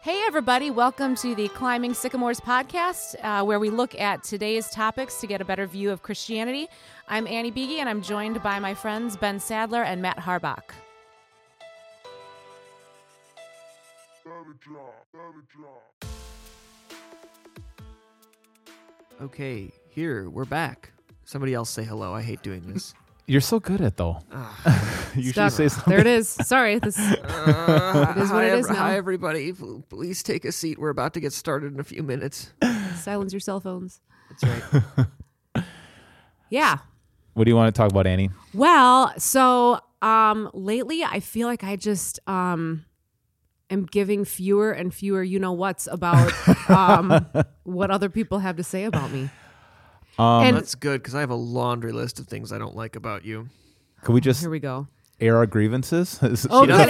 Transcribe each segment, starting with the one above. Hey, everybody. Welcome to the Climbing Sycamores podcast, where we look at today's topics to get a better view of Christianity. I'm Annie Beege, and I'm joined by my friends Ben Sadler and Matt Harbach. Okay, here, we're back. Somebody else say hello. I hate doing this. You're so good at though. You should say something. There it is. Sorry. This is what it is now. Hi, everybody. Please take a seat. We're about to get started in a few minutes. Silence your cell phones. That's right. Yeah. What do you want to talk about, Annie? Well, so lately I feel like I just am giving fewer and fewer you-know-whats about what other people have to say about me. And that's good, because I have a laundry list of things I don't like about you. Can we just air our grievances? Good. It is almost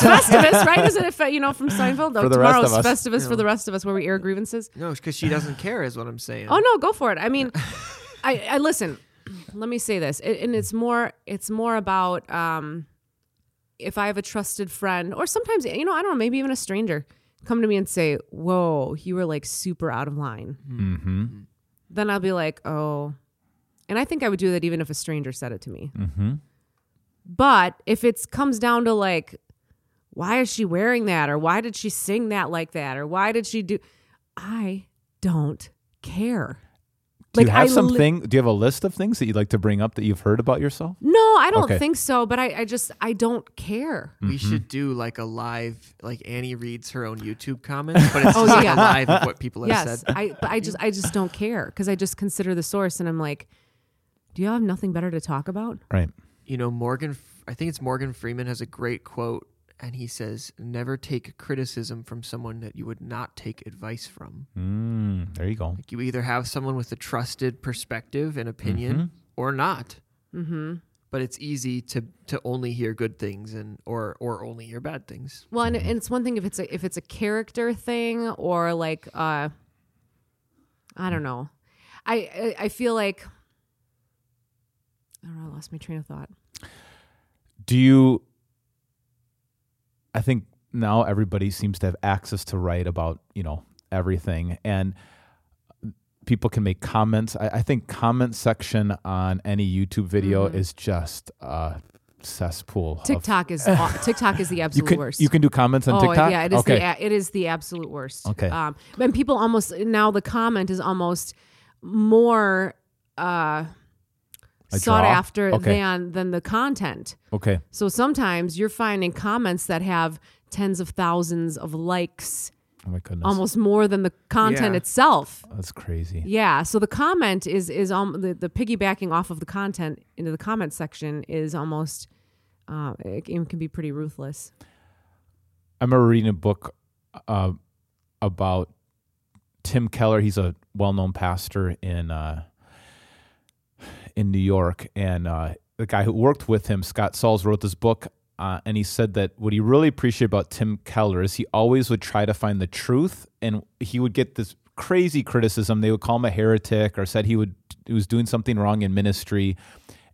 Festivus, right? Isn't it, from Seinfeld? Though, tomorrow's Festivus for the rest of us, where we air grievances. No, it's because she doesn't care is what I'm saying. Oh, no, go for it. I mean, I listen, let me say this, it's more about if I have a trusted friend, or sometimes, I don't know, maybe even a stranger, come to me and say, whoa, you were like super out of line. Mm-hmm. Then I'll be like, oh, and I think I would do that even if a stranger said it to me. Mm-hmm. But if it comes down to like, why is she wearing that? Or why did she sing that like that? Or why did she do? I don't care. Do you have a list of things that you'd like to bring up that you've heard about yourself? No, I don't think so, but I don't care. Mm-hmm. We should do like a live, like Annie reads her own YouTube comments, but it's a live of what people have said. I just don't care, because I just consider the source, and I'm like, do y'all have nothing better to talk about? Right. I think it's Morgan Freeman has a great quote, and he says, never take criticism from someone that you would not take advice from. There you go. Like, you either have someone with a trusted perspective and opinion or not. Mm-hmm. But it's easy to only hear good things or only hear bad things. Well, and it's one thing if it's a character thing, or like, I don't know. I feel like, I don't know, I lost my train of thought. I think now everybody seems to have access to write about, everything, and people can make comments. I think comment section on any YouTube video is just a cesspool. TikTok is the absolute worst. You can do comments on TikTok? Yeah, it is the absolute worst. Okay. And people now the comment is almost more sought after than the content. Okay. So sometimes you're finding comments that have tens of thousands of likes. Oh my goodness. Almost more than the content itself. That's crazy. Yeah. So the comment is the piggybacking off of the content into the comment section is almost, it can be pretty ruthless. I remember reading a book about Tim Keller. He's a well-known pastor in New York, and the guy who worked with him, Scott Sauls, wrote this book, and he said that what he really appreciated about Tim Keller is he always would try to find the truth, and he would get this crazy criticism. They would call him a heretic, or said he was doing something wrong in ministry,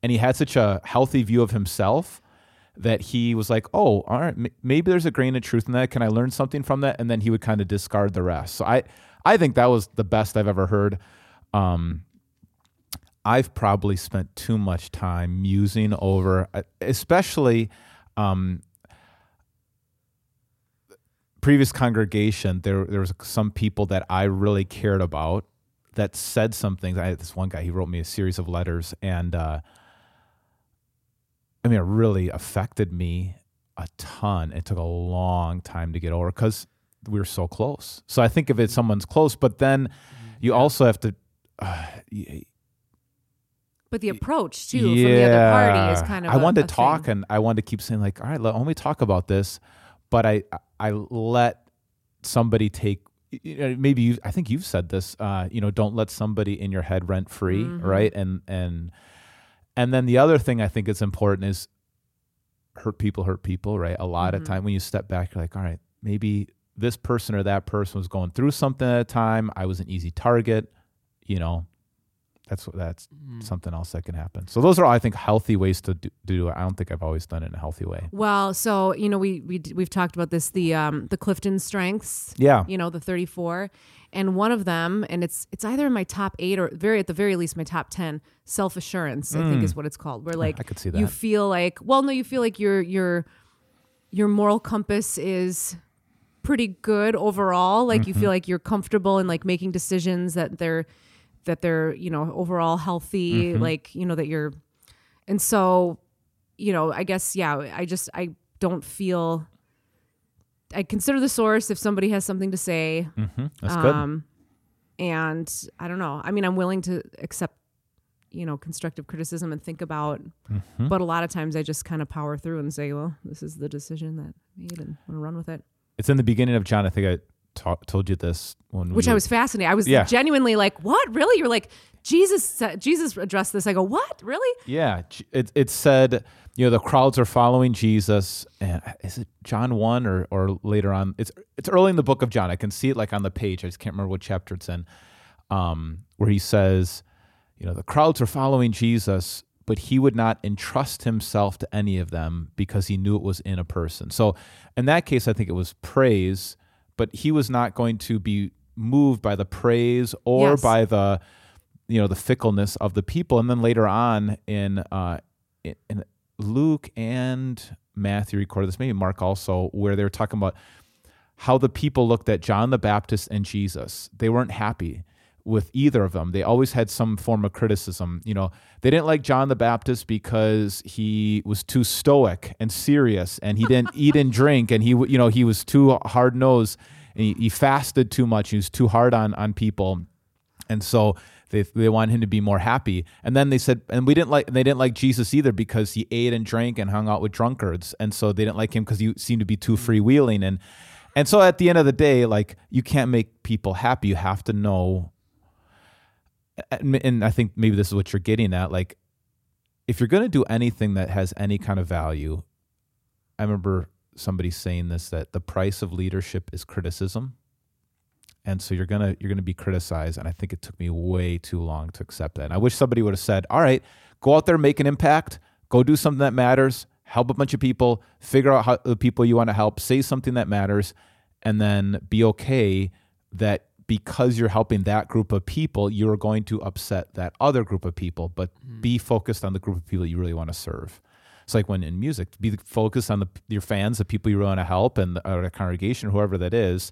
and he had such a healthy view of himself that he was like, oh, all right, maybe there's a grain of truth in that. Can I learn something from that? And then he would kind of discard the rest. So I think that was the best I've ever heard. I've probably spent too much time musing over, especially previous congregation, there was some people that I really cared about that said some things. I had this one guy, he wrote me a series of letters, and it really affected me a ton. It took a long time to get over, because we were so close. So I think if it's someone's close, but then you also have to... But the approach, too, from the other party is kind of I wanted to talk. And I wanted to keep saying, like, all right, let me talk about this. But I let somebody take, I think you've said this, don't let somebody in your head rent free, right? And then the other thing I think is important is hurt people, right? A lot of time when you step back, you're like, all right, maybe this person or that person was going through something at a time. I was an easy target, That's something else that can happen. So those are, I think, healthy ways to do it. I don't think I've always done it in a healthy way. Well, so, you know, we've talked about this, the CliftonStrengths, yeah, you know, the 34, and one of them, and it's either in my top 8 or at the very least my top 10, self-assurance, I think is what it's called. Where, like, I could see that. You feel like, your moral compass is pretty good overall. Like, you feel like you're comfortable in, like, making decisions, that they're, you know, overall healthy, like, you know, that you're, and so, you know, I guess, yeah, I don't feel, I consider the source if somebody has something to say. That's good. And I don't know, I mean, I'm willing to accept, you know, constructive criticism and think about, but a lot of times I just kind of power through and say, well, this is the decision that I made and I'm gonna run with it. It's in the beginning of John, I think told you this one, which I was fascinated. I was genuinely like, "What? Really?" You're like, "Jesus addressed this." I go, "What? Really?" Yeah, it said, you know, the crowds are following Jesus, and is it John 1 or later on? It's early in the book of John. I can see it, like, on the page. I just can't remember what chapter it's in, where he says, you know, the crowds are following Jesus, but he would not entrust himself to any of them because he knew it was in a person. So in that case, I think it was praise. But he was not going to be moved by the praise or by the, you know, the fickleness of the people. And then later on in Luke and Matthew recorded this, maybe Mark also, where they were talking about how the people looked at John the Baptist and Jesus. They weren't happy with either of them. They always had some form of criticism. You know, they didn't like John the Baptist because he was too stoic and serious, and he didn't eat and drink, and he was too hard-nosed, and he fasted too much. He was too hard on people, and so they wanted him to be more happy. And then they said, and they didn't like Jesus either because he ate and drank and hung out with drunkards, and so they didn't like him because he seemed to be too freewheeling. And so at the end of the day, like, you can't make people happy. You have to know. And I think maybe this is what you're getting at. Like, if you're going to do anything that has any kind of value, I remember somebody saying this, that the price of leadership is criticism. And so you're going to be criticized. And I think it took me way too long to accept that. And I wish somebody would have said, all right, go out there, make an impact, go do something that matters, help a bunch of people, figure out the people you want to help, say something that matters, and then be okay that because you're helping that group of people, you're going to upset that other group of people, but be focused on the group of people you really want to serve. It's like when in music, be focused on your fans, the people you really want to help, and or the congregation, whoever that is,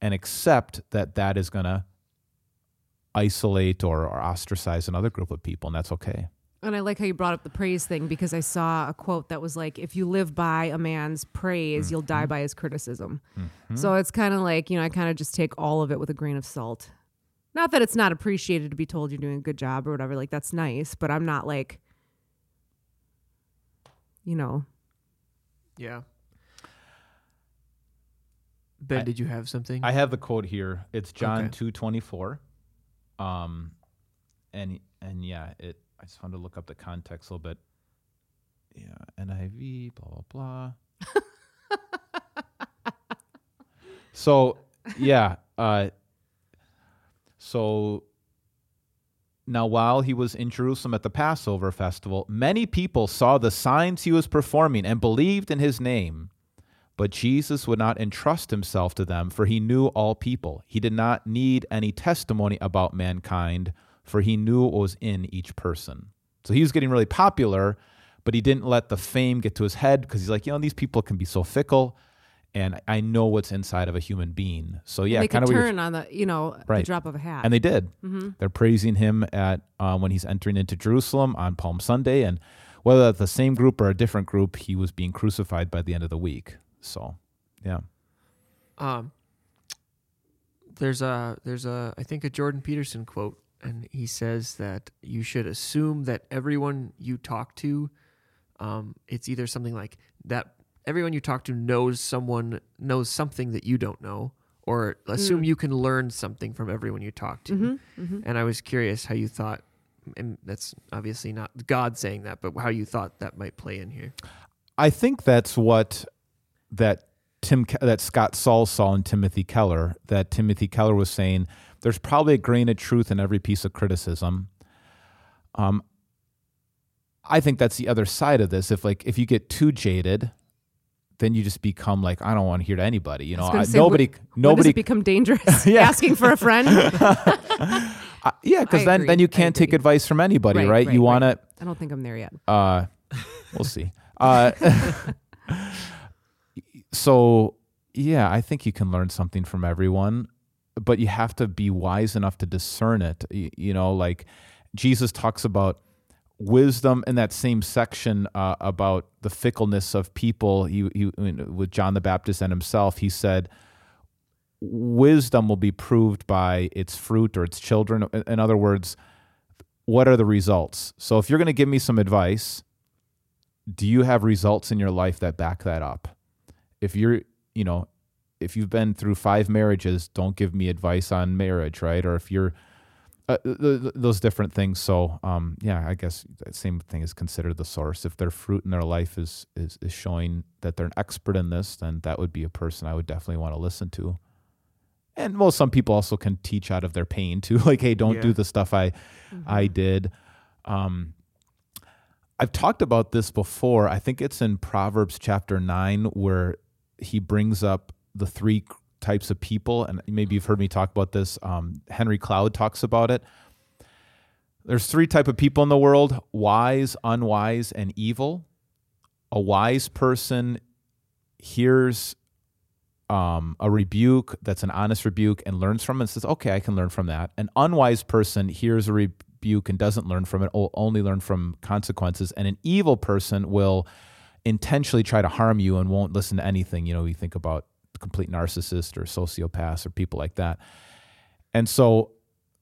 and accept that is going to isolate or ostracize another group of people, and that's okay. And I like how you brought up the praise thing, because I saw a quote that was like, if you live by a man's praise, you'll die by his criticism. So it's kind of like, you know, I kind of just take all of it with a grain of salt. Not that it's not appreciated to be told you're doing a good job or whatever. Like, that's nice, but I'm not like, you know. Yeah. Ben, did you have something? I have the quote here. It's John 2:24. And yeah, it. I just wanted to look up the context a little bit. Yeah, NIV, blah, blah, blah. So, yeah. So, now while he was in Jerusalem at the Passover festival, many people saw the signs he was performing and believed in his name. But Jesus would not entrust himself to them, for he knew all people. He did not need any testimony about mankind, for he knew what was in each person. So he was getting really popular, but he didn't let the fame get to his head, because he's like, you know, these people can be so fickle, and I know what's inside of a human being. So yeah, kind of turn on the, you know, the drop of a hat. And they did. They're praising him at when he's entering into Jerusalem on Palm Sunday, and whether that's the same group or a different group, he was being crucified by the end of the week. So, yeah. There's a I think a Jordan Peterson quote. And he says that you should assume that everyone you talk to, it's either something like that everyone you talk to knows something that you don't know, or assume you can learn something from everyone you talk to. And I was curious how you thought, and that's obviously not God saying that, but how you thought that might play in here. I think that's what that Scott Sauls saw in Timothy Keller, that Timothy Keller was saying, there's probably a grain of truth in every piece of criticism, I think that's the other side of this. If you get too jaded, then you just become like, I don't want to hear to anybody. You know, nobody. Does it become dangerous? Asking for a friend. Because then you can't take advice from anybody, right? You want to. I don't think I'm there yet. We'll see. So yeah, I think you can learn something from everyone, but you have to be wise enough to discern it. You know, like Jesus talks about wisdom in that same section about the fickleness of people. With John the Baptist and himself, he said, wisdom will be proved by its fruit or its children. In other words, what are the results? So if you're going to give me some advice, do you have results in your life that back that up? If you've been through 5 marriages, don't give me advice on marriage, right? Or if you're those different things. So, I guess that same thing is considered the source. If their fruit in their life is showing that they're an expert in this, then that would be a person I would definitely want to listen to. And some people also can teach out of their pain too. Like, hey, don't do the stuff I did. I've talked about this before. I think it's in Proverbs chapter 9 where he brings up the 3 types of people. And maybe you've heard me talk about this. Henry Cloud talks about it. There's 3 type of people in the world: wise, unwise, and evil. A wise person hears a rebuke that's an honest rebuke and learns from it and says, okay, I can learn from that. An unwise person hears a rebuke and doesn't learn from it, only learn from consequences. And an evil person will intentionally try to harm you and won't listen to anything. You know, you think about complete narcissists or sociopaths or people like that. And so,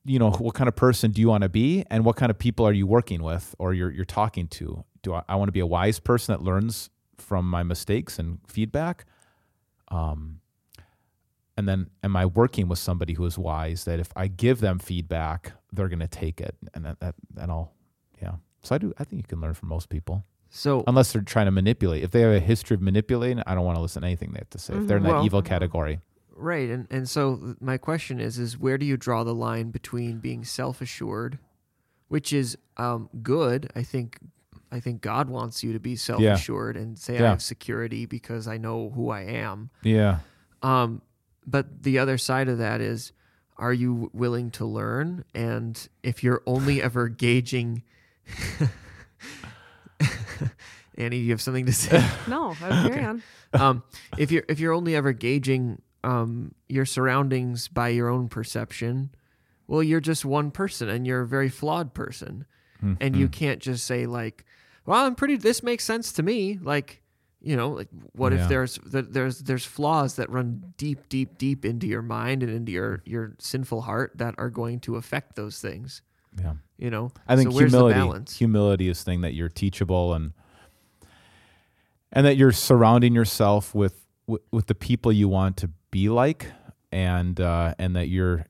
what kind of person do you want to be, and what kind of people are you working with or you're talking to? Do I want to be a wise person that learns from my mistakes and feedback? And then am I working with somebody who is wise, that if I give them feedback, they're going to take it? And so I think you can learn from most people. So unless they're trying to manipulate, if they have a history of manipulating, I don't want to listen to anything they have to say. If they're in that evil category, right? And so my question is where do you draw the line between being self-assured, which is good? I think God wants you to be self-assured and say, I have security because I know who I am. Yeah. But the other side of that is, are you willing to learn? And if you're only ever gauging. Annie, you have something to say? No, I carry on. If you're only ever gauging your surroundings by your own perception, well, you're just one person, and you're a very flawed person, and you can't just say like, "Well, this makes sense to me." Like, what if there's flaws that run deep, deep, deep into your mind and into your sinful heart that are going to affect those things. Yeah. I think humility is thing that you're teachable and that you're surrounding yourself with the people you want to be like, and that you're,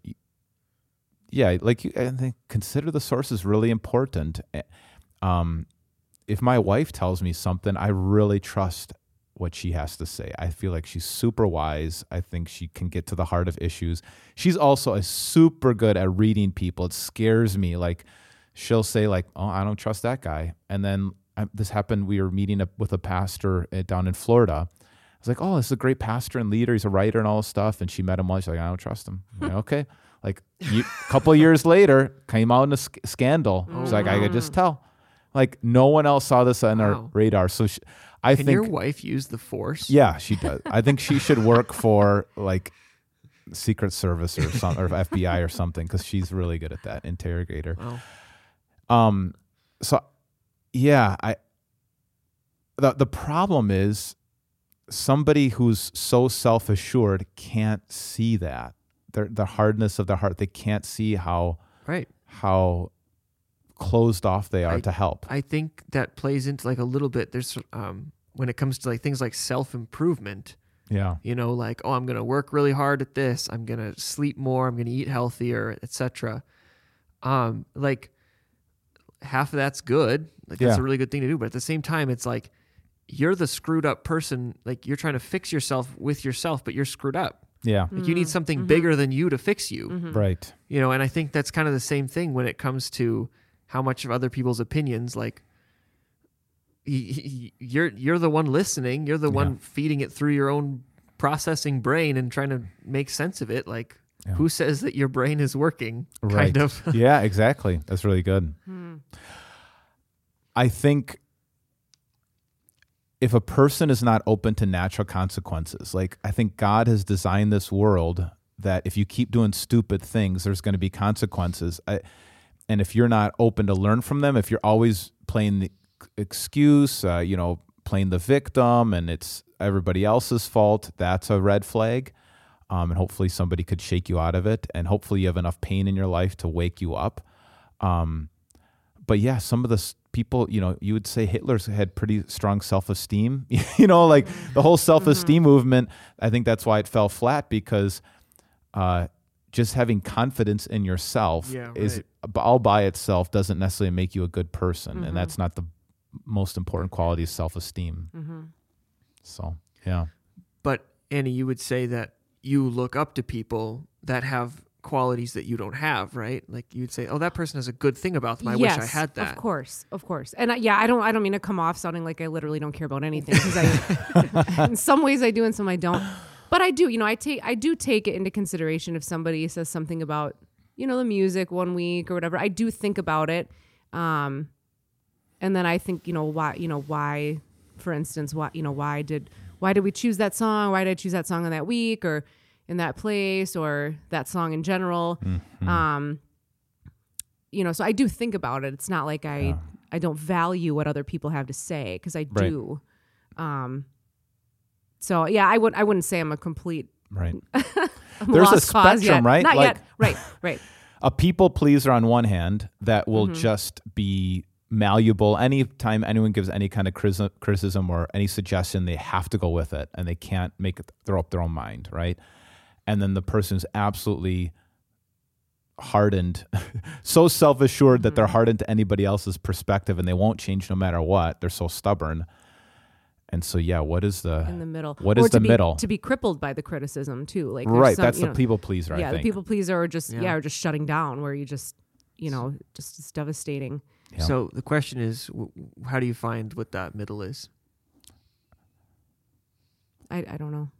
I think consider the source is really important. If my wife tells me something, I really trust what she has to say. I feel like she's super wise. I think she can get to the heart of issues. She's also super good at reading people. It scares me. Like, she'll say like, "Oh, I don't trust that guy." And then this happened. We were meeting up with a pastor down in Florida. I was like, "Oh, this is a great pastor and leader. He's a writer and all this stuff." And she met him once. She's like, "I don't trust him." I'm like, okay. Like, a couple years later, came out in a scandal. She's like, "I could just tell. Like, no one else saw this on our radar." So I think your wife use the force? Yeah, she does. I think she should work for like Secret Service or something, or FBI or something, because she's really good at that. Interrogator. Wow. The problem is somebody who's so self-assured can't see that. The hardness of their heart. They can't see how closed off they are to help. I think that plays into like a little bit. There's when it comes to like things like self-improvement. Yeah. Like, oh, I'm going to work really hard at this. I'm going to sleep more. I'm going to eat healthier, etc. Like, half of that's good. Like, that's a really good thing to do. But at the same time, it's like, you're the screwed up person. Like, you're trying to fix yourself with yourself, but you're screwed up. Yeah. Like, you need something bigger than you to fix you. Right. And I think that's kind of the same thing when it comes to how much of other people's opinions, like, you're the one listening, you're the one feeding it through your own processing brain and trying to make sense of it. Like, who says that your brain is working? Right. Kind of. Yeah, exactly. That's really good. Hmm. I think if a person is not open to natural consequences, like, I think God has designed this world that if you keep doing stupid things, there's going to be consequences. And if you're not open to learn from them, if you're always playing the excuse, playing the victim, and it's everybody else's fault, that's a red flag. And hopefully somebody could shake you out of it. And hopefully you have enough pain in your life to wake you up. But yeah, some of the people, you would say Hitler's had pretty strong self-esteem, like the whole self-esteem movement. I think that's why it fell flat, because just having confidence in yourself is all by itself doesn't necessarily make you a good person. Mm-hmm. And that's not the most important quality is self-esteem. Mm-hmm. So, yeah. But Annie, you would say that you look up to people that have qualities that you don't have, right? Like, you'd say, oh, that person has a good thing about them. I wish I had that. Of course. And I don't mean to come off sounding like I literally don't care about anything, because in some ways I do, and some I don't. But I do, I do take it into consideration if somebody says something about, the music one week or whatever. I do think about it. And then I think, why, for instance, why did we choose that song? Why did I choose that song on that week, or in that place, or that song in general? Mm-hmm. So I do think about it. It's not like I don't value what other people have to say, because I do. So yeah, I wouldn't say I'm a complete there's a spectrum, yet. Right? Not like, yet. Right. A people pleaser on one hand that will just be malleable. Anytime anyone gives any kind of criticism or any suggestion, they have to go with it, and they can't throw up their own mind, right? And then the person who's absolutely hardened, so self-assured that they're hardened to anybody else's perspective, and they won't change no matter what. They're so stubborn. And so, yeah, what is the middle? To be crippled by the criticism too, like that's the people pleaser. Yeah, I think. The people pleaser, or just or just shutting down, where you just just it's devastating. Yeah. So the question is, how do you find what that middle is? I don't know.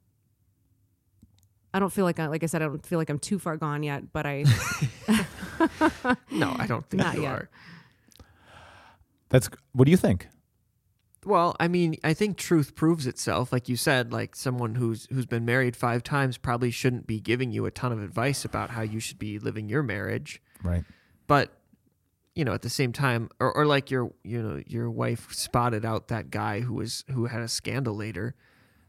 I don't feel like, I don't feel like I'm too far gone yet, but I... No, I don't think you are. What do you think? Well, I mean, I think truth proves itself. Like you said, like someone who's been married 5 times probably shouldn't be giving you a ton of advice about how you should be living your marriage. Right. But... at the same time, or like your wife spotted out that guy who had a scandal later,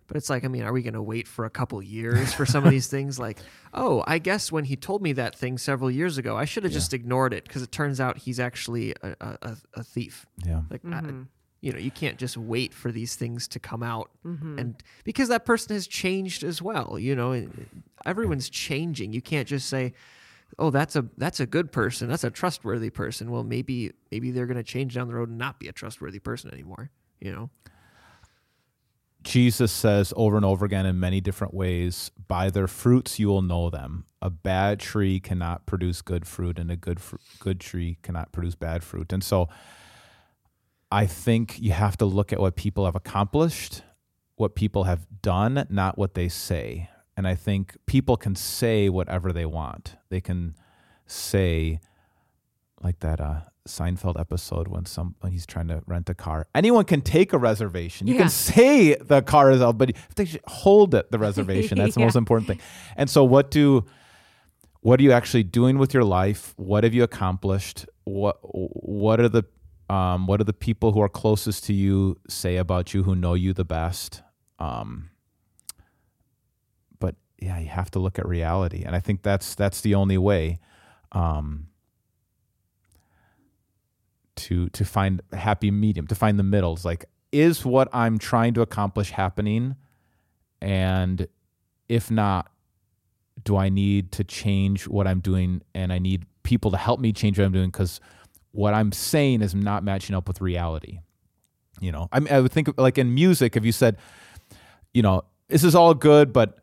but it's like, I mean, are we going to wait for a couple years for some of these things? Like, oh, I guess when he told me that thing several years ago, I should have just ignored it, because it turns out he's actually a thief. Yeah, like you can't just wait for these things to come out, and because that person has changed as well. Everyone's changing. You can't just say, oh, that's a good person. That's a trustworthy person. Well, maybe they're going to change down the road and not be a trustworthy person anymore. Jesus says over and over again in many different ways, by their fruits you will know them. A bad tree cannot produce good fruit, and a good tree cannot produce bad fruit. And so I think you have to look at what people have accomplished, what people have done, not what they say. And I think people can say whatever they want. They can say, like that Seinfeld episode when he's trying to rent a car. Anyone can take a reservation. You can say the car is out, but they should hold the reservation. That's the most important thing. And so what are you actually doing with your life? What have you accomplished? What are the people who are closest to you say about you, who know you the best? Yeah, you have to look at reality, and I think that's the only way to find a happy medium, to find the middle. It's like, is what I'm trying to accomplish happening, and if not, do I need to change what I'm doing, and I need people to help me change what I'm doing, because what I'm saying is not matching up with reality. I would think, like in music, if you said, this is all good, but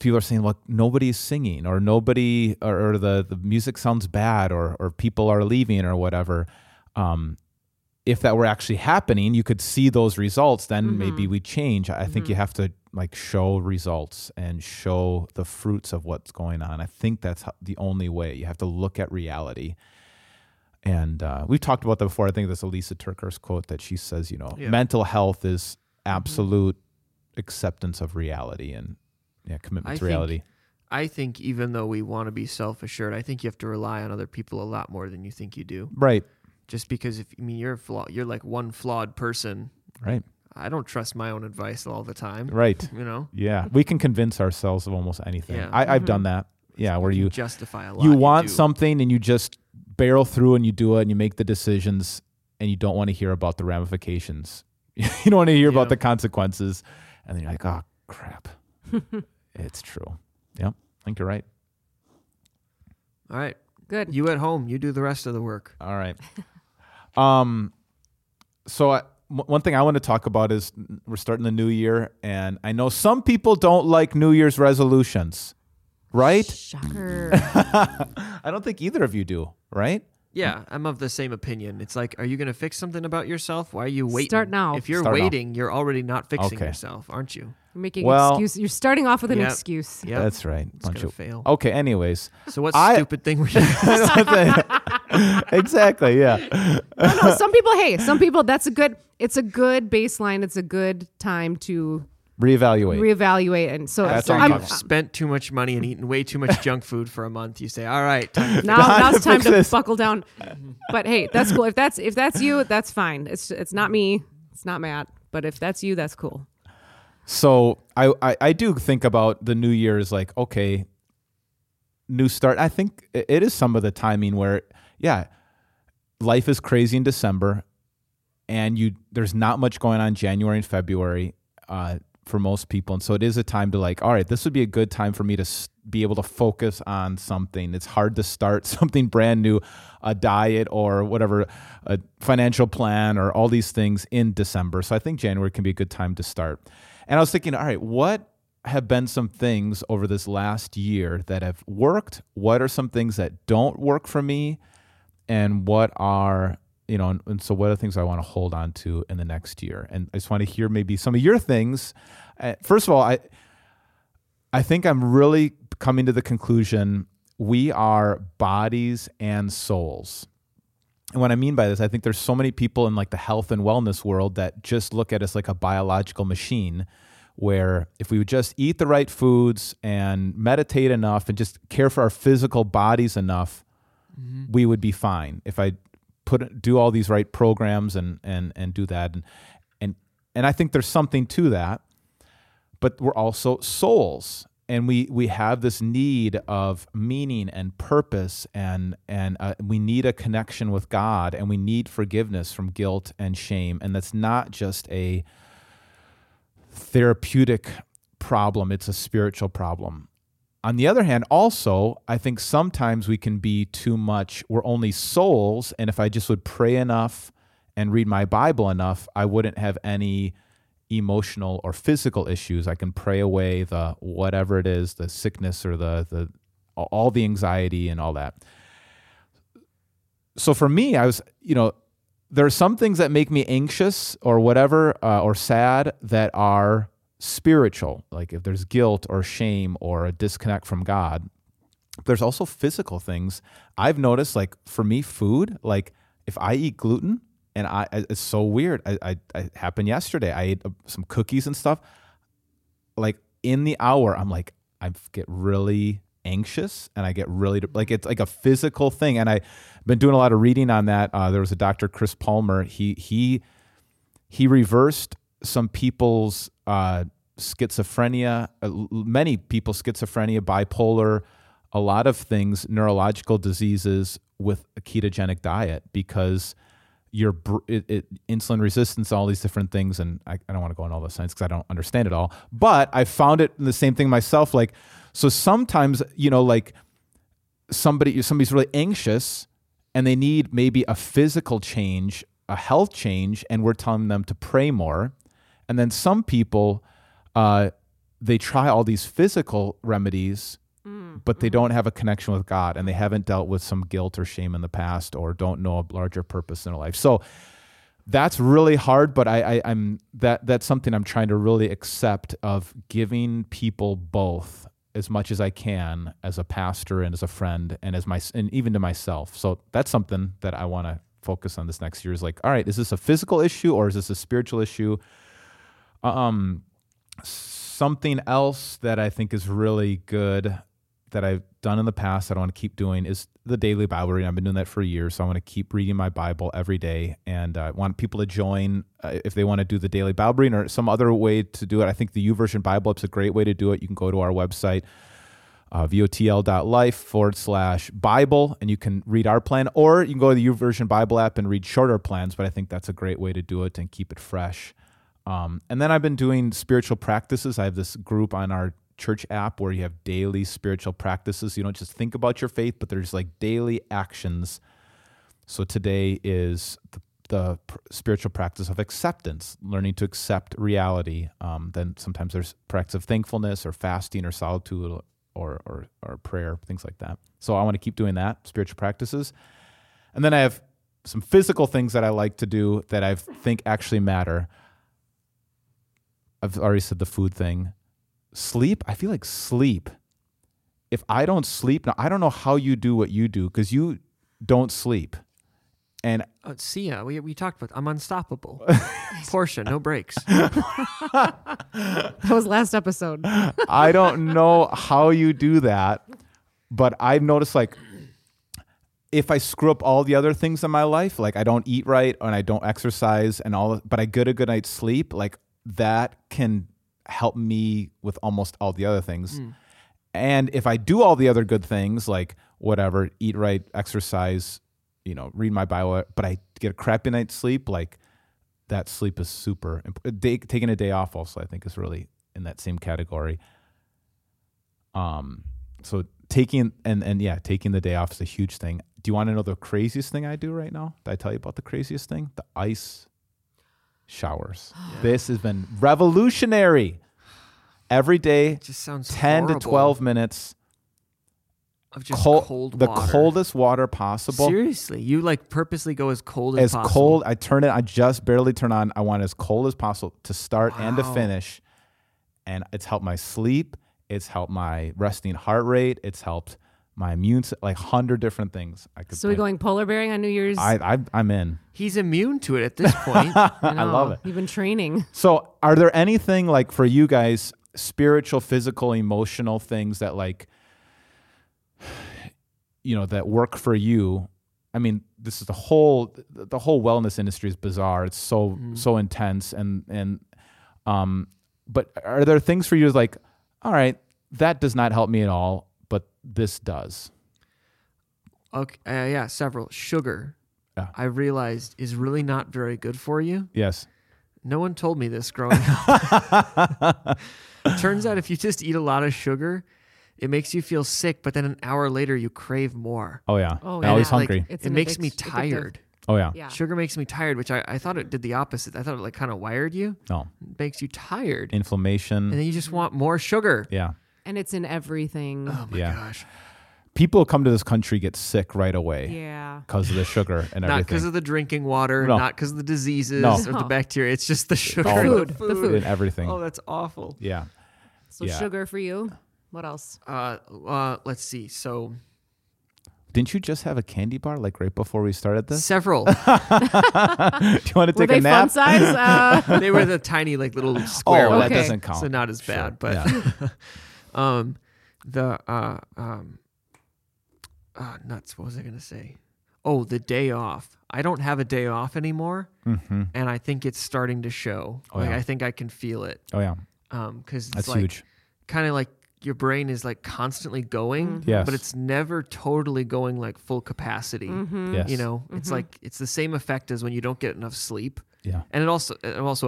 people are saying, well, nobody's singing, or nobody, or the music sounds bad, or people are leaving, or whatever. If that were actually happening, you could see those results, then maybe we change. I think you have to show results and show the fruits of what's going on. I think that's the only way. You have to look at reality. And we've talked about that before. I think that's Elisa Turker's quote that she says, mental health is absolute acceptance of reality and commitment to reality. I think even though we want to be self-assured, I think you have to rely on other people a lot more than you think you do. Right. Just because you're like one flawed person. Right. I don't trust my own advice all the time. Right. Yeah. We can convince ourselves of almost anything. Yeah. I've done that. Yeah. Where you justify a lot. You want something and you just barrel through and you do it and you make the decisions and you don't want to hear about the ramifications. You don't want to hear about the consequences. And then you're like, oh, crap. It's true. Yeah. I think you're right. All right. Good. You at home. You do the rest of the work. All right. One thing I want to talk about is we're starting the new year, and I know some people don't like New Year's resolutions, right? Shocker. I don't think either of you do, right? Yeah, I'm of the same opinion. It's like, are you going to fix something about yourself? Why are you waiting? Start now. If you're waiting, you're already not fixing yourself, aren't you? You're making excuse. You're starting off with an excuse. Yep. That's right. It's going to fail. Okay, anyways. So what stupid thing were you doing? Exactly, yeah. No, some people, it's a good baseline. It's a good time to reevaluate. And so after you've spent too much money and eaten way too much junk food for a month, you say, all right, now it's time to buckle down. But hey, that's cool. If that's you, that's fine. It's not me. It's not Matt. But if that's you, that's cool. So I do think about the new year as like, okay, new start. I think it is some of the timing where, life is crazy in December and there's not much going on January and February for most people. And so it is a time to all right, this would be a good time for me to be able to focus on something. It's hard to start something brand new, a diet or whatever, a financial plan or all these things in December. So I think January can be a good time to start. And I was thinking, all right, what have been some things over this last year that have worked? What are some things that don't work for me? And what are, and so what are the things I want to hold on to in the next year? And I just want to hear maybe some of your things. First of all, I think I'm really coming to the conclusion we are bodies and souls. And what I mean by this, I think there's so many people in the health and wellness world that just look at us like a biological machine, where if we would just eat the right foods and meditate enough and just care for our physical bodies enough, we would be fine. If I do all these right programs and do that. And I think there's something to that, but we're also souls. And we have this need of meaning and purpose, and we need a connection with God, and we need forgiveness from guilt and shame. And that's not just a therapeutic problem. It's a spiritual problem. On the other hand, also, I think sometimes we can be too much. We're only souls, and if I just would pray enough and read my Bible enough, I wouldn't have any emotional or physical issues. I can pray away the whatever it is, the sickness or the all the anxiety and all that. So for me, I was, there are some things that make me anxious or whatever or sad that are spiritual, like if there's guilt or shame or a disconnect from God. There's also physical things. I've noticed, for me, food, if I eat gluten, and it's so weird. It happened yesterday. I ate some cookies and stuff. In the hour, I'm I get really anxious, and I get really it's a physical thing. And I've been doing a lot of reading on that. There was a Dr. Chris Palmer. He reversed some people's schizophrenia. Many people schizophrenia, bipolar, a lot of things, neurological diseases with a ketogenic diet, because insulin resistance, all these different things, and I don't want to go into all the science because I don't understand it all. But I found it the same thing myself. So sometimes somebody's really anxious and they need maybe a physical change, a health change, and we're telling them to pray more. And then some people they try all these physical remedies, but they don't have a connection with God, and they haven't dealt with some guilt or shame in the past, or don't know a larger purpose in their life. So that's really hard, but that's something I'm trying to really accept, of giving people both as much as I can as a pastor and as a friend and and even to myself. So that's something that I want to focus on this next year, is like, all right, is this a physical issue or is this a spiritual issue? Something else that I think is really good that I've done in the past that I want to keep doing is the daily Bible reading. I've been doing that for years, so I want to keep reading my Bible every day, and I want people to join if they want to do the daily Bible reading or some other way to do it. I think the YouVersion Bible app's a great way to do it. You can go to our website, votl.life/Bible, and you can read our plan, or you can go to the YouVersion Bible app and read shorter plans, but I think that's a great way to do it and keep it fresh. And then I've been doing spiritual practices. I have this group on our church app where you have daily spiritual practices. You don't just think about your faith, but there's like daily actions. So today is the spiritual practice of acceptance, learning to accept reality. Then sometimes there's practice of thankfulness or fasting or solitude or prayer, things like that. So I want to keep doing that, spiritual practices. And then I have some physical things that I like to do that I think actually matter. I've already said the food thing. Sleep, I feel like sleep. If I don't sleep, now I don't know how you do what you do, because you don't sleep. And Sia, we talked about, I'm unstoppable. Portia, no breaks. That was last episode. I don't know how you do that, but I've noticed, like, if I screw up all the other things in my life, like I don't eat right and I don't exercise and all, but I get a good night's sleep, like that can help me with almost all the other things. And if I do all the other good things, like whatever, eat right, exercise, read my Bible, but I get a crappy night's sleep, like that sleep is super important. Taking a day off also, I think, is really in that same category. So taking, taking the day off is a huge thing. Do you want to know the craziest thing I do right now? Did I tell you about the craziest thing? The ice showers. This has been revolutionary. Every day, it just sounds 10 horrible. To 12 minutes of just cold water. The coldest water possible. Seriously, you like purposely go as cold as possible. As cold, I just barely turn on. I want it as cold as possible to start and to finish. And it's helped my sleep. It's helped my resting heart rate. It's helped my immune, like 100 different things. We're going polar bearing on New Year's? I'm in. He's immune to it at this point. I love it. You've been training. So are there anything, like, for you guys, spiritual, physical, emotional things that, like, that work for you? I mean, this is the whole wellness industry is bizarre. It's so intense. And but are there things for you, like, all right, that does not help me at all, but this does? Okay, several. Sugar, I realized, is really not very good for you. Yes. No one told me this growing up. Turns out if you just eat a lot of sugar, it makes you feel sick, but then an hour later you crave more. Oh, yeah. Oh, yeah. Always hungry. Like, it makes me tired. Addictive. Oh, yeah. Sugar makes me tired, which I thought it did the opposite. I thought it, like, kind of wired you. No. It makes you tired. Inflammation. And then you just want more sugar. Yeah. And it's in everything. Oh, my gosh. People come to this country get sick right away. Yeah. Because of the sugar and everything. Not because of the drinking water, not because of the diseases or the bacteria. It's just the sugar. The food and everything. Oh, that's awful. Yeah. So sugar for you. What else? Let's see. So didn't you just have a candy bar, like, right before we started this? Several. Do you want to take a nap? Were they fun size? They were the tiny, like, little square. Oh, okay. That doesn't count. So not as bad, but nuts. What was I going to say? Oh, the day off. I don't have a day off anymore, and I think it's starting to show. Oh, like, I think I can feel it. Oh, yeah. Because that's, like, huge. Kind of like your brain is, like, constantly going, but it's never totally going, like, full capacity. Yes. It's like, it's the same effect as when you don't get enough sleep. Yeah. And it also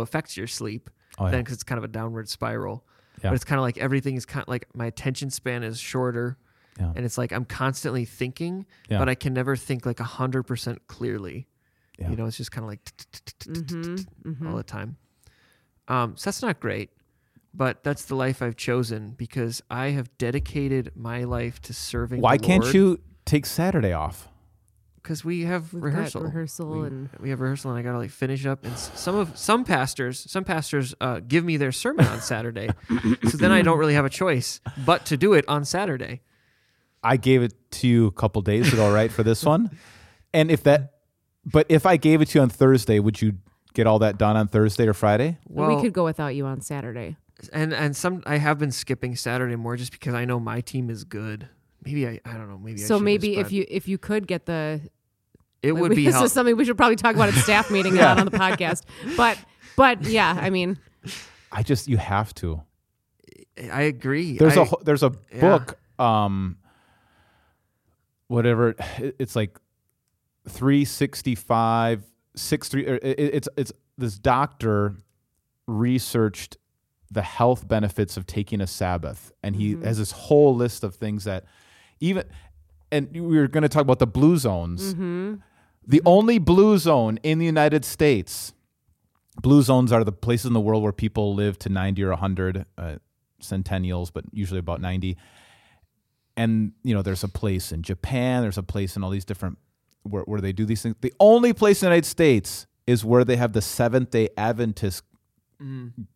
affects your sleep then, because it's kind of a downward spiral. Yeah. But it's kind of like everything is kind of like my attention span is shorter. Yeah. And it's like I'm constantly thinking, but I can never think, like, 100% clearly. Yeah. It's just kind of like all the time. So that's not great. But that's the life I've chosen because I have dedicated my life to serving the Lord. Why can't you take Saturday off? Because we have rehearsal, and I gotta like finish up. And some pastors give me their sermon on Saturday, so then I don't really have a choice but to do it on Saturday. I gave it to you a couple days ago, right, for this one, but if I gave it to you on Thursday, would you get all that done on Thursday or Friday? Well, we could go without you on Saturday. And I have been skipping Saturday more just because I know my team is good. Maybe I don't know. Maybe so. If you could get the, it would be. This is something we should probably talk about at staff meeting yeah. not on the podcast. But yeah, I mean, you have to. I agree. There's a book, yeah. Whatever it's like, 365 63. It's this doctor researched the health benefits of taking a Sabbath, and he has this whole list of things that. Even, and we were going to talk about the blue zones. Mm-hmm. The only blue zone in the United States, blue zones are the places in the world where people live to 90 or 100, centennials, but usually about 90. And, you know, there's a place in Japan, there's a place in all these different, where they do these things. The only place in the United States is where they have the Seventh-day Adventist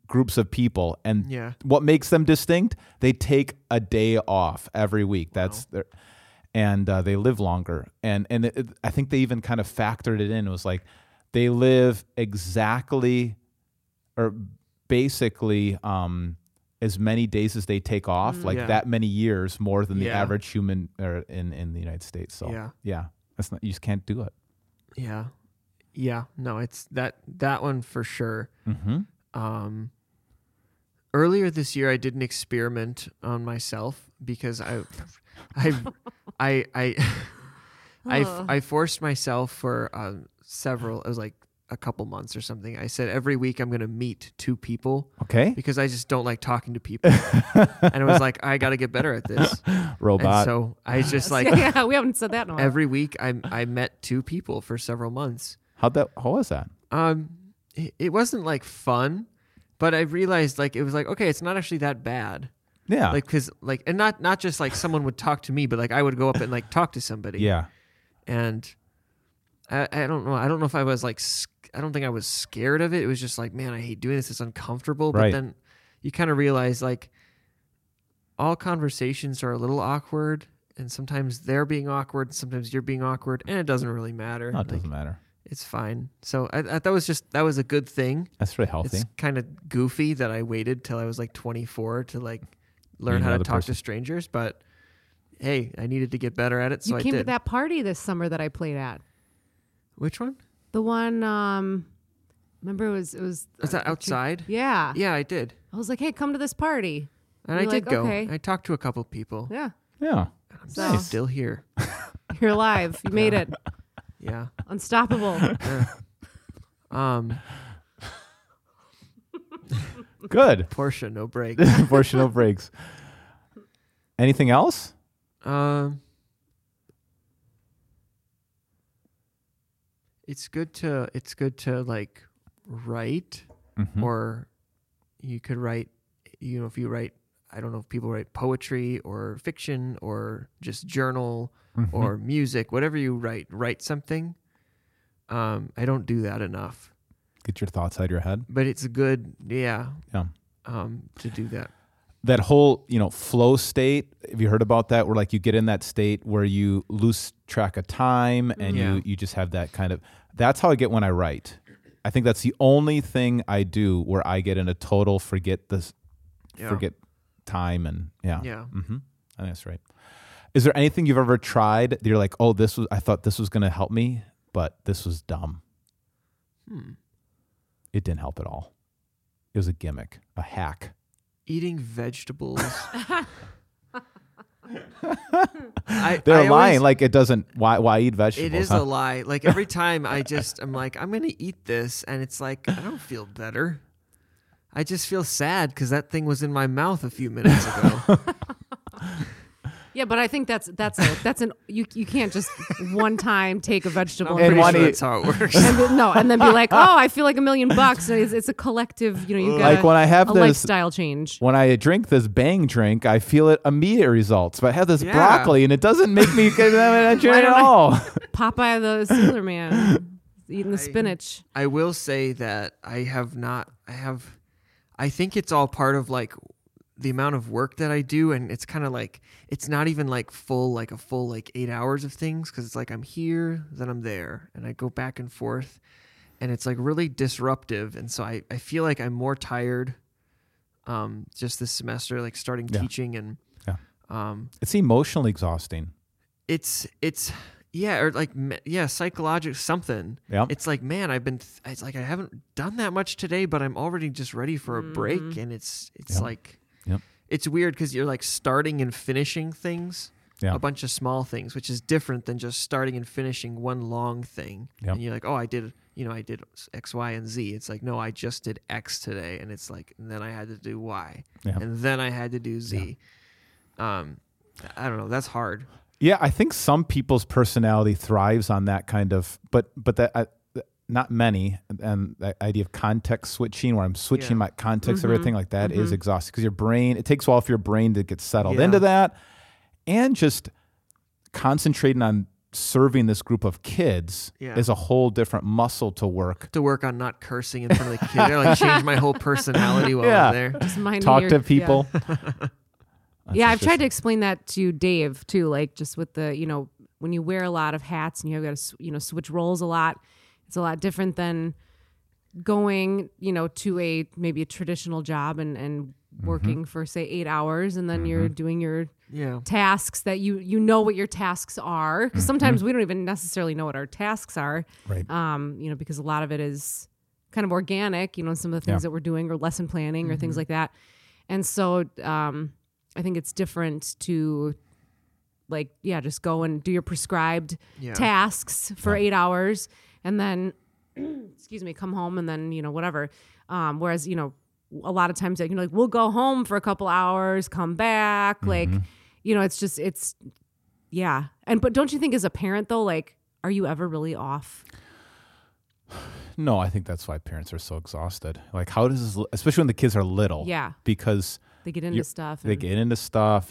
groups of people, and yeah. what makes them distinct, they take a day off every week. That's wow. They live longer, and I think they even kind of factored it in. It was like they live exactly or basically as many days as they take off, like yeah. that many years more than the average human in the United States. So yeah, that's not, you just can't do it. Yeah, no, it's that one for sure. Mm-hmm. Earlier this year, I did an experiment on myself because I forced myself for it was like a couple months or something. I said every week I'm going to meet two people, okay? Because I just don't like talking to people, and it was like I got to get better at this. Robot. And so I just like yeah, we haven't said that in a while. Every week I met two people for several months. How was that? It wasn't like fun, but I realized like it was like, okay, it's not actually that bad. Yeah. Like, cause like, and not just like someone would talk to me, but like I would go up and like talk to somebody. Yeah. And I don't know. I don't know if I was like, I don't think I was scared of it. It was just like, man, I hate doing this. It's uncomfortable. Right. But then you kind of realize like all conversations are a little awkward, and sometimes they're being awkward, and sometimes you're being awkward, and it doesn't really matter. No, it doesn't matter. It's fine. So I that was a good thing. That's really healthy. It's kind of goofy that I waited till I was like 24 to like learn how to talk to strangers. But hey, I needed to get better at it, so I did. You came to that party this summer that I played at. Which one? The one. Remember, it was. Was that outside? Yeah. Yeah, I did. I was like, hey, come to this party, and I did go. Okay. I talked to a couple people. Yeah. Yeah. I'm still here. You're alive. You made it. Yeah. Unstoppable. Good. Portia, no breaks. Portia, no breaks. Anything else? It's good to like write, or you could write, you know, if you write, I don't know if people write poetry or fiction or just journal or music, whatever you write something. I don't do that enough. Get your thoughts out of your head. But it's good, to do that. That whole, you know, flow state, have you heard about that? Where like you get in that state where you lose track of time and you just have that kind of, that's how I get when I write. I think that's the only thing I do where I get in a total forget time and I think that's right. Is there anything you've ever tried that you're like, oh, I thought this was going to help me, but this was dumb? It didn't help at all. It was a gimmick, a hack. Eating vegetables. They're lying. Like it doesn't. Why eat vegetables? It is a lie. Like every time I'm like, I'm going to eat this, and it's like I don't feel better. I just feel sad because that thing was in my mouth a few minutes ago. Yeah, but I think that's you can't just one time take a vegetable and pretty sure that's how it works. and then be like, oh, I feel like $1 million bucks. It's a collective, you got like when I have this lifestyle change. When I drink this Bang drink, I feel it immediate results. But I have this broccoli, and it doesn't make me good at all. Popeye the Sailor Man eating the spinach. I will say that I think it's all part of like the amount of work that I do, and it's kind of like it's not even like a full 8 hours of things, because it's like I'm here, then I'm there, and I go back and forth, and it's like really disruptive. And so I feel like I'm more tired just this semester, like starting teaching, and it's emotionally exhausting. It's psychological something. Yeah. It's like, man, it's like I haven't done that much today, but I'm already just ready for a break, and it's like. Yep. It's weird because you're like starting and finishing things, a bunch of small things, which is different than just starting and finishing one long thing. Yep. And you're like, oh, I did X, Y, and Z. It's like, no, I just did X today. And it's like, and then I had to do Y. Yep. And then I had to do Z. Yep. I don't know. That's hard. Yeah. I think some people's personality thrives on that kind of, but that not many, and the idea of context switching, where I'm switching my context of everything like that is exhausting, because your brain, it takes a while for your brain to get settled into that, and just concentrating on serving this group of kids is a whole different muscle to work. To work on not cursing in front of the kids. I like change my whole personality while I'm there. Just talk to people. I've tried to explain that to Dave too, like just with the, when you wear a lot of hats and you've got to, switch roles a lot. It's a lot different than going, to maybe a traditional job and working for, say, 8 hours, and then you're doing your tasks that you know what your tasks are. 'Cause sometimes we don't even necessarily know what our tasks are, right. Because a lot of it is kind of organic, some of the things that we're doing, or lesson planning or things like that. And so I think it's different to... like, just go and do your prescribed tasks for 8 hours, and then, excuse me, come home, and then, whatever. Whereas, a lot of times, like we'll go home for a couple hours, come back, like, it's just, And, but don't you think as a parent though, like, are you ever really off? No, I think that's why parents are so exhausted. Like how does this, especially when the kids are little. Yeah. Because they get into stuff.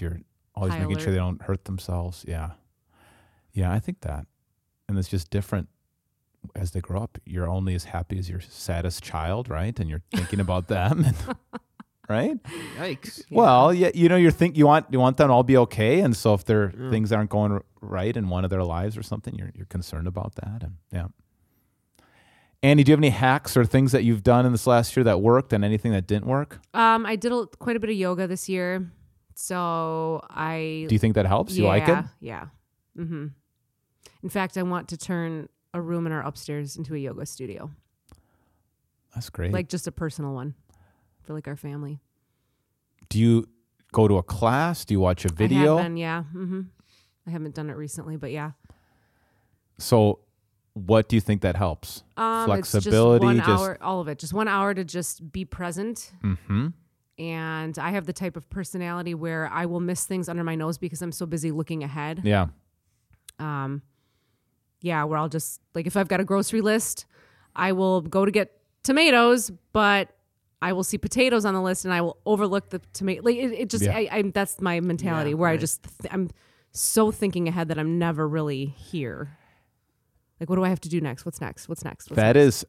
You're always making sure they don't hurt themselves. Yeah. Yeah, I think that. And it's just different as they grow up. You're only as happy as your saddest child, right? And you're thinking about them, right? Yikes. Yeah. Well, yeah, you think you want them to all be okay, and so if their things aren't going right in one of their lives or something, you're concerned about that. And Annie, do you have any hacks or things that you've done in this last year that worked and anything that didn't work? I did quite a bit of yoga this year. So do you think that helps? You like it? Yeah. Mm-hmm. In fact, I want to turn a room in our upstairs into a yoga studio. That's great. Like just a personal one for like our family. Do you go to a class? Do you watch a video? I have been, I haven't done it recently, but yeah. So what do you think that helps? Flexibility, it's just 1 hour, all of it. Just 1 hour to just be present. Mm-hmm. And I have the type of personality where I will miss things under my nose because I'm so busy looking ahead. Yeah. Where I'll just, like, if I've got a grocery list, I will go to get tomatoes, but I will see potatoes on the list and I will overlook the tomato. Like, that's my mentality where I just, I'm so thinking ahead that I'm never really here. Like, what do I have to do next? What's next? What's next? What's that next?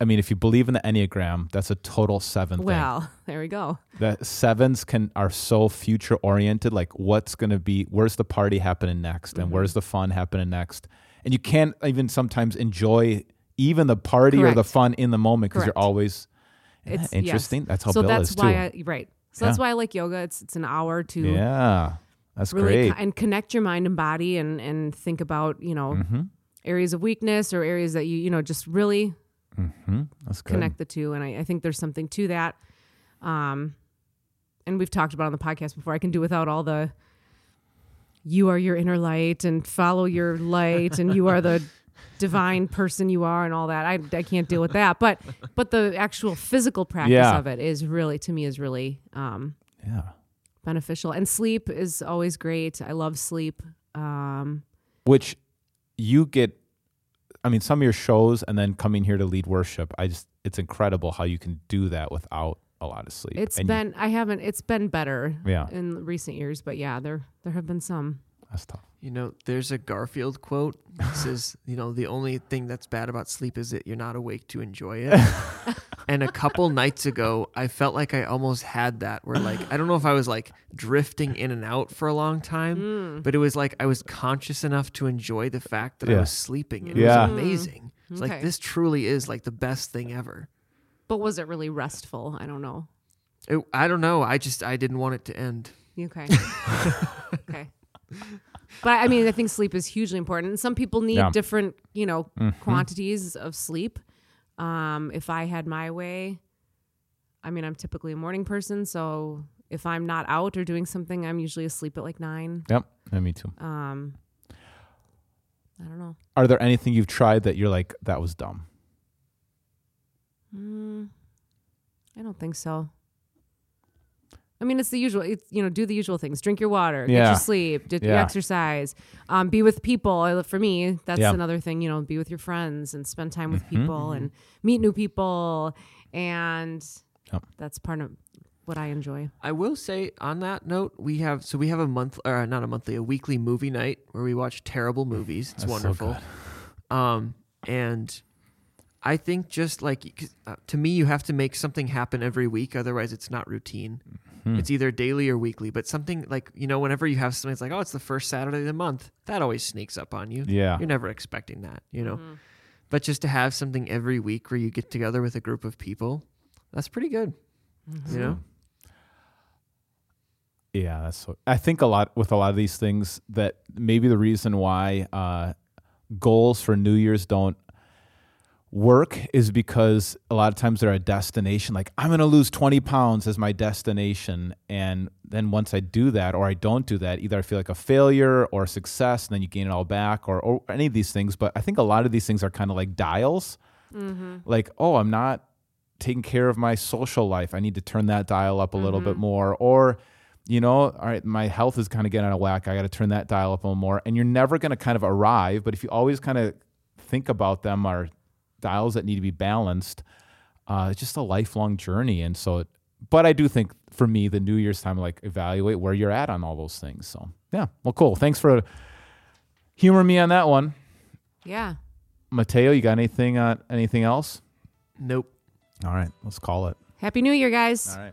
If you believe in the Enneagram, that's a total 7 thing. Well, there we go. The 7s are so future-oriented, like what's going to be, where's the party happening next, and where's the fun happening next? And you can't even sometimes enjoy even the party or the fun in the moment because you're always, it's interesting. Yes. That's how Bill is, too. So that's why I like yoga. It's an hour to... Yeah, that's really great. And connect your mind and body and think about, areas of weakness or areas that you just really... Mm-hmm. That's good. Connect the two, and I think there's something to that. And we've talked about on the podcast before, I can do without all the you are your inner light and follow your light and you are the divine person you are and all that. I can't deal with that, but the actual physical practice of it is really, to me, is really beneficial. And sleep is always great. I love sleep. Which you get, I mean, some of your shows and then coming here to lead worship. It's incredible how you can do that without a lot of sleep. It's been better in recent years, but yeah, there have been some. That's tough. You know, there's a Garfield quote that says, you know, the only thing that's bad about sleep is that you're not awake to enjoy it. And a couple nights ago, I felt like I almost had that where, like, I don't know if I was like drifting in and out for a long time, but it was like I was conscious enough to enjoy the fact that I was sleeping. And it was amazing. It's like, this truly is like the best thing ever. But was it really restful? I don't know. I don't know. I didn't want it to end. Okay. Okay. But I mean, I think sleep is hugely important. And some people need different, you know, quantities of sleep. If I had my way, I mean, I'm typically a morning person. So if I'm not out or doing something, I'm usually asleep at like 9. Yep. Yeah, me too. I don't know. Are there anything you've tried that you're like, that was dumb? I don't think so. I mean, it's the usual, do the usual things. Drink your water, get your sleep, do your exercise, be with people. For me, that's another thing, you know, be with your friends and spend time with people and meet new people. And that's part of what I enjoy. I will say on that note, we have a weekly movie night where we watch terrible movies. It's wonderful. So and I think just like, to me, you have to make something happen every week. Otherwise, it's not routine. It's either daily or weekly, but something like, you know, whenever you have something, it's like, oh, it's the first Saturday of the month. That always sneaks up on you. Yeah. You're never expecting that, you know, but just to have something every week where you get together with a group of people, that's pretty good. Mm-hmm. You know? Yeah. I think a lot of these things that maybe the reason why goals for New Year's don't work is because a lot of times they're a destination, like I'm going to lose 20 pounds as my destination. And then once I do that, or I don't do that, either I feel like a failure or success, and then you gain it all back or any of these things. But I think a lot of these things are kind of like dials, like, oh, I'm not taking care of my social life. I need to turn that dial up a little bit more. Or, you know, all right, my health is kind of getting out of whack. I got to turn that dial up a little more. And you're never going to kind of arrive. But if you always kind of think about them are dials that need to be balanced. It's just a lifelong journey. And so, but I do think for me, the New Year's time, like evaluate where you're at on all those things. So yeah, well, cool. Thanks for humoring me on that one. Yeah. Mateo, you got anything else? Nope. All right, let's call it. Happy New Year, guys. All right.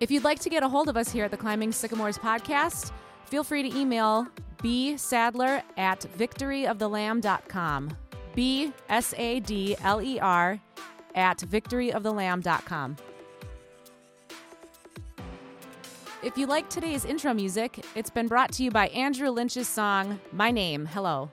If you'd like to get a hold of us here at the Climbing Sycamores podcast, feel free to email bsadler@victoryofthelamb.com. bsadler@victoryofthelamb.com. If you like today's intro music, it's been brought to you by Andrew Lynch's song, My Name, Hello.